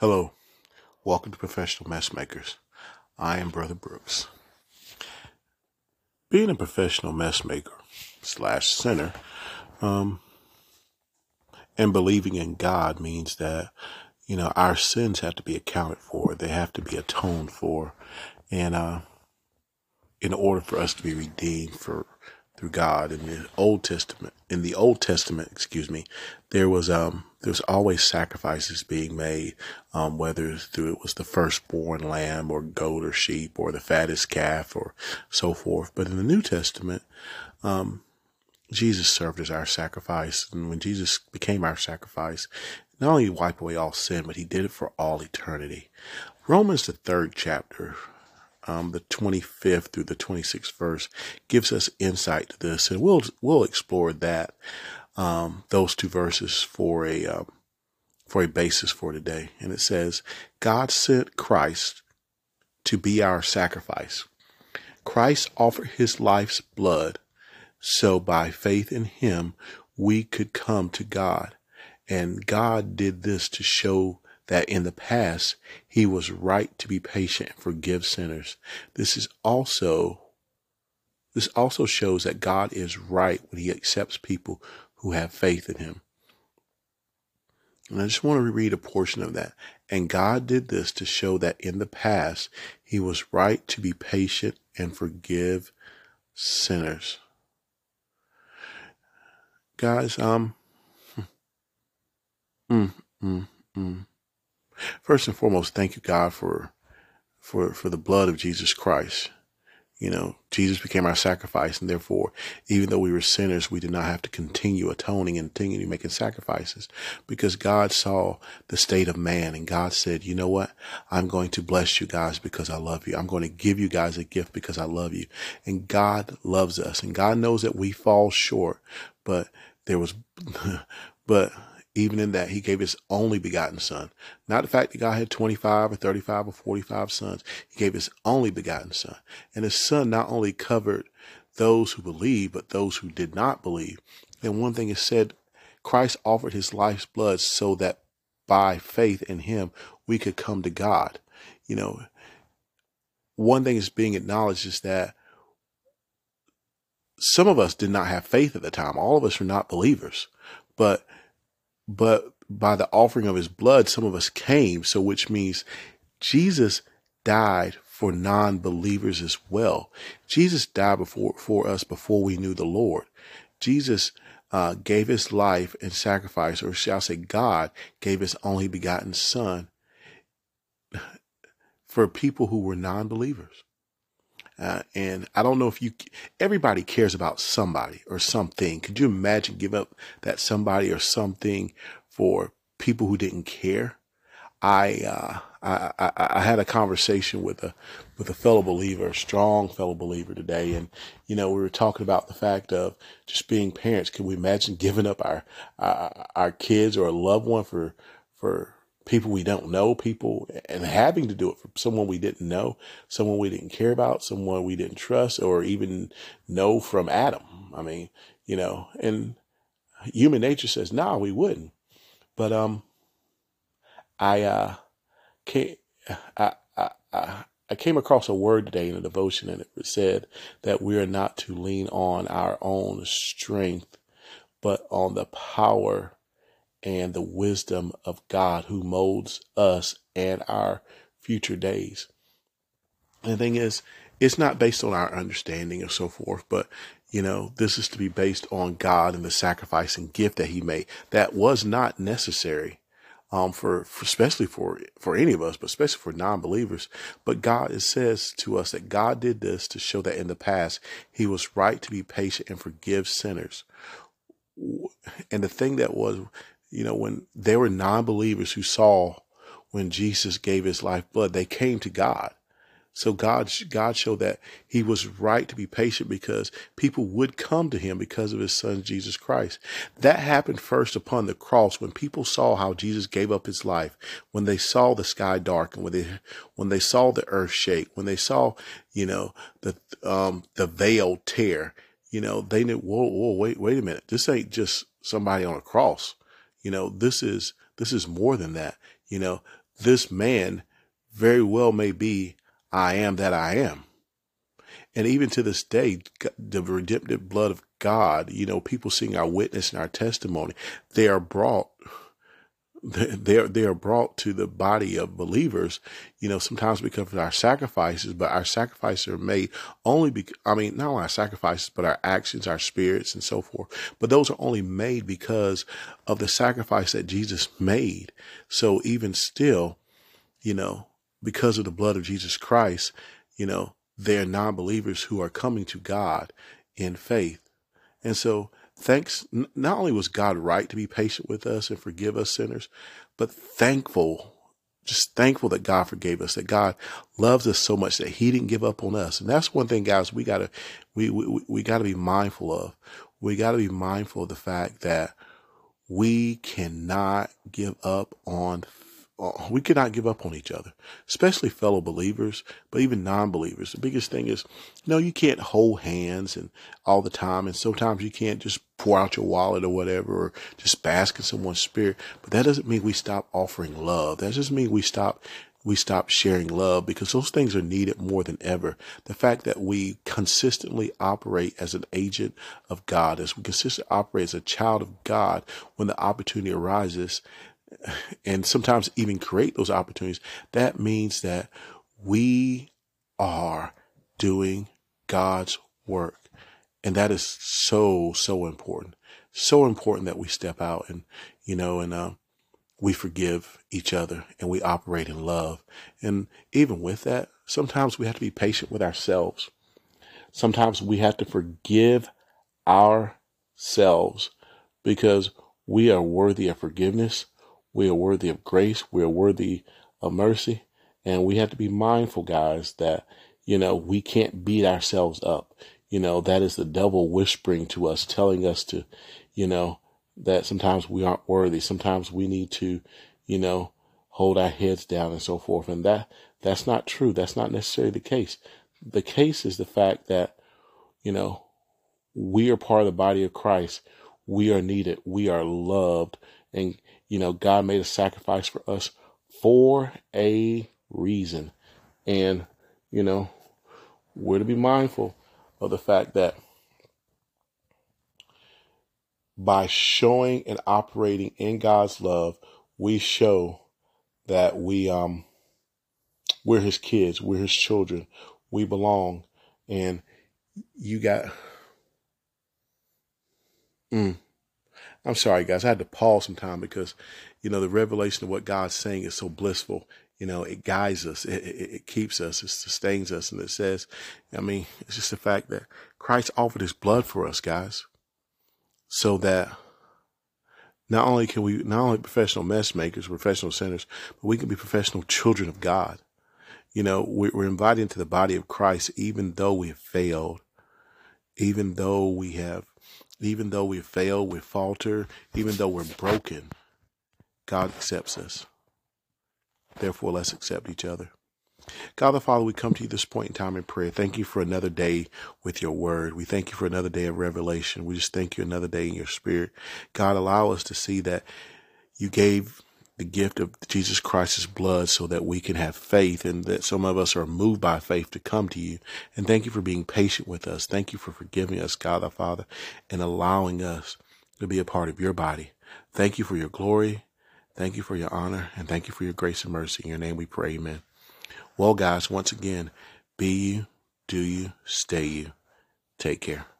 Hello, welcome to Professional Messmakers. I am Brother Brooks. Being a professional messmaker / sinner and believing in God means that, you know, our sins have to be accounted for. They have to be atoned for. And in order for us to be redeemed through God in the Old Testament, there's always sacrifices being made, whether it was the firstborn lamb or goat or sheep or the fattest calf or so forth. But in the New Testament, Jesus served as our sacrifice. And when Jesus became our sacrifice, not only wiped away all sin, but he did it for all eternity. Romans, the 3rd chapter, the 25th through the 26th verse, gives us insight to this, and we'll explore that those two verses for a basis for today. And it says, God sent Christ to be our sacrifice. Christ offered his life's blood, so by faith in him we could come to God. And God did this to show that in the past, he was right to be patient and forgive sinners. This also shows that God is right when he accepts people who have faith in him. And I just want to read a portion of that. And God did this to show that in the past, he was right to be patient and forgive sinners. Guys, first and foremost, thank you, God, for the blood of Jesus Christ. You know, Jesus became our sacrifice, and therefore, even though we were sinners, we did not have to continue atoning and continue making sacrifices, because God saw the state of man, and God said, you know what? I'm going to bless you guys because I love you. I'm going to give you guys a gift because I love you. And God loves us, and God knows that we fall short, but even in that, he gave his only begotten son. Not the fact that God had 25 or 35 or 45 sons. He gave his only begotten son. And his son not only covered those who believe, but those who did not believe. And one thing is said, Christ offered his life's blood so that by faith in him, we could come to God. You know, one thing is being acknowledged is that some of us did not have faith at the time. All of us are not believers, but by the offering of his blood, some of us came. So which means Jesus died for non-believers as well. Jesus died for us before we knew the Lord. Jesus gave his life and sacrifice, or shall I say God gave his only begotten son for people who were non-believers. And I don't know if everybody cares about somebody or something. Could you imagine giving up that somebody or something for people who didn't care? I had a conversation with a fellow believer, a strong fellow believer today. And, you know, we were talking about the fact of just being parents. Can we imagine giving up our kids or a loved one for people we don't know, people, and having to do it for someone we didn't know, someone we didn't care about, someone we didn't trust or even know from Adam. I mean, you know, and human nature says, nah, we wouldn't. But, I came across a word today in a devotion, and it said that we are not to lean on our own strength, but on the power and the wisdom of God, who molds us and our future days. And the thing is, it's not based on our understanding or so forth, but, you know, this is to be based on God and the sacrifice and gift that he made that was not necessary, especially for any of us, but especially for non-believers. But God, it says to us that God did this to show that in the past, he was right to be patient and forgive sinners. And the thing that was, you know, when there were non-believers who saw when Jesus gave his life blood, they came to God. So God showed that he was right to be patient, because people would come to him because of his son, Jesus Christ. That happened first upon the cross, when people saw how Jesus gave up his life, when they saw the sky darken, when they saw the earth shake, when they saw, you know, the veil tear. You know, they knew, whoa, wait a minute. This ain't just somebody on a cross. You know, this is more than that. You know, this man very well may be, I am that I am. And even to this day, the redemptive blood of God, you know, people seeing our witness and our testimony, they are brought to the body of believers, you know, sometimes because of our sacrifices, but our sacrifices are made only because, I mean, not only our sacrifices, but our actions, our spirits and so forth. But those are only made because of the sacrifice that Jesus made. So even still, you know, because of the blood of Jesus Christ, you know, they're non-believers who are coming to God in faith. And so thanks, not only was God right to be patient with us and forgive us sinners, but just thankful that God forgave us, that God loves us so much that he didn't give up on us. And that's one thing, guys, we gotta be mindful of. We gotta be mindful of the fact that we cannot give up on each other, especially fellow believers, but even non-believers. The biggest thing is, you know, you can't hold hands and all the time. And sometimes you can't just pour out your wallet or whatever, or just bask in someone's spirit. But that doesn't mean we stop offering love. That doesn't mean we stop sharing love, because those things are needed more than ever. The fact that we consistently operate as an agent of God, as we consistently operate as a child of God, when the opportunity arises, and sometimes even create those opportunities, that means that we are doing God's work. And that is so, so important. So important that we step out and, you know, and we forgive each other and we operate in love. And even with that, sometimes we have to be patient with ourselves. Sometimes we have to forgive ourselves, because we are worthy of forgiveness. We are worthy of grace. We are worthy of mercy. And we have to be mindful, guys, that, you know, we can't beat ourselves up. You know, that is the devil whispering to us, telling us to, you know, that sometimes we aren't worthy. Sometimes we need to, you know, hold our heads down and so forth. And that's not true. That's not necessarily the case. The case is the fact that, you know, we are part of the body of Christ. We are needed. We are loved. And, you know, God made a sacrifice for us for a reason. And, you know, we're to be mindful of the fact that by showing and operating in God's love, we show that we're his kids, we're his children, we belong. And you got, I'm sorry, guys. I had to pause some time because, you know, the revelation of what God's saying is so blissful. You know, it guides us. It keeps us. It sustains us. And it says, I mean, it's just the fact that Christ offered his blood for us, guys, so that not only professional messmakers, professional sinners, but we can be professional children of God. You know, we're invited into the body of Christ, even though we have failed, even though we fail, we falter, even though we're broken, God accepts us. Therefore, let's accept each other. God the Father, we come to you this point in time in prayer. Thank you for another day with your word. We thank you for another day of revelation. We just thank you another day in your spirit. God, allow us to see that you gave the gift of Jesus Christ's blood so that we can have faith, and that some of us are moved by faith to come to you. And thank you for being patient with us. Thank you for forgiving us, God our Father, and allowing us to be a part of your body. Thank you for your glory. Thank you for your honor, and thank you for your grace and mercy. In your name we pray, amen. Well, guys, once again, be you, do you, stay you. Take care.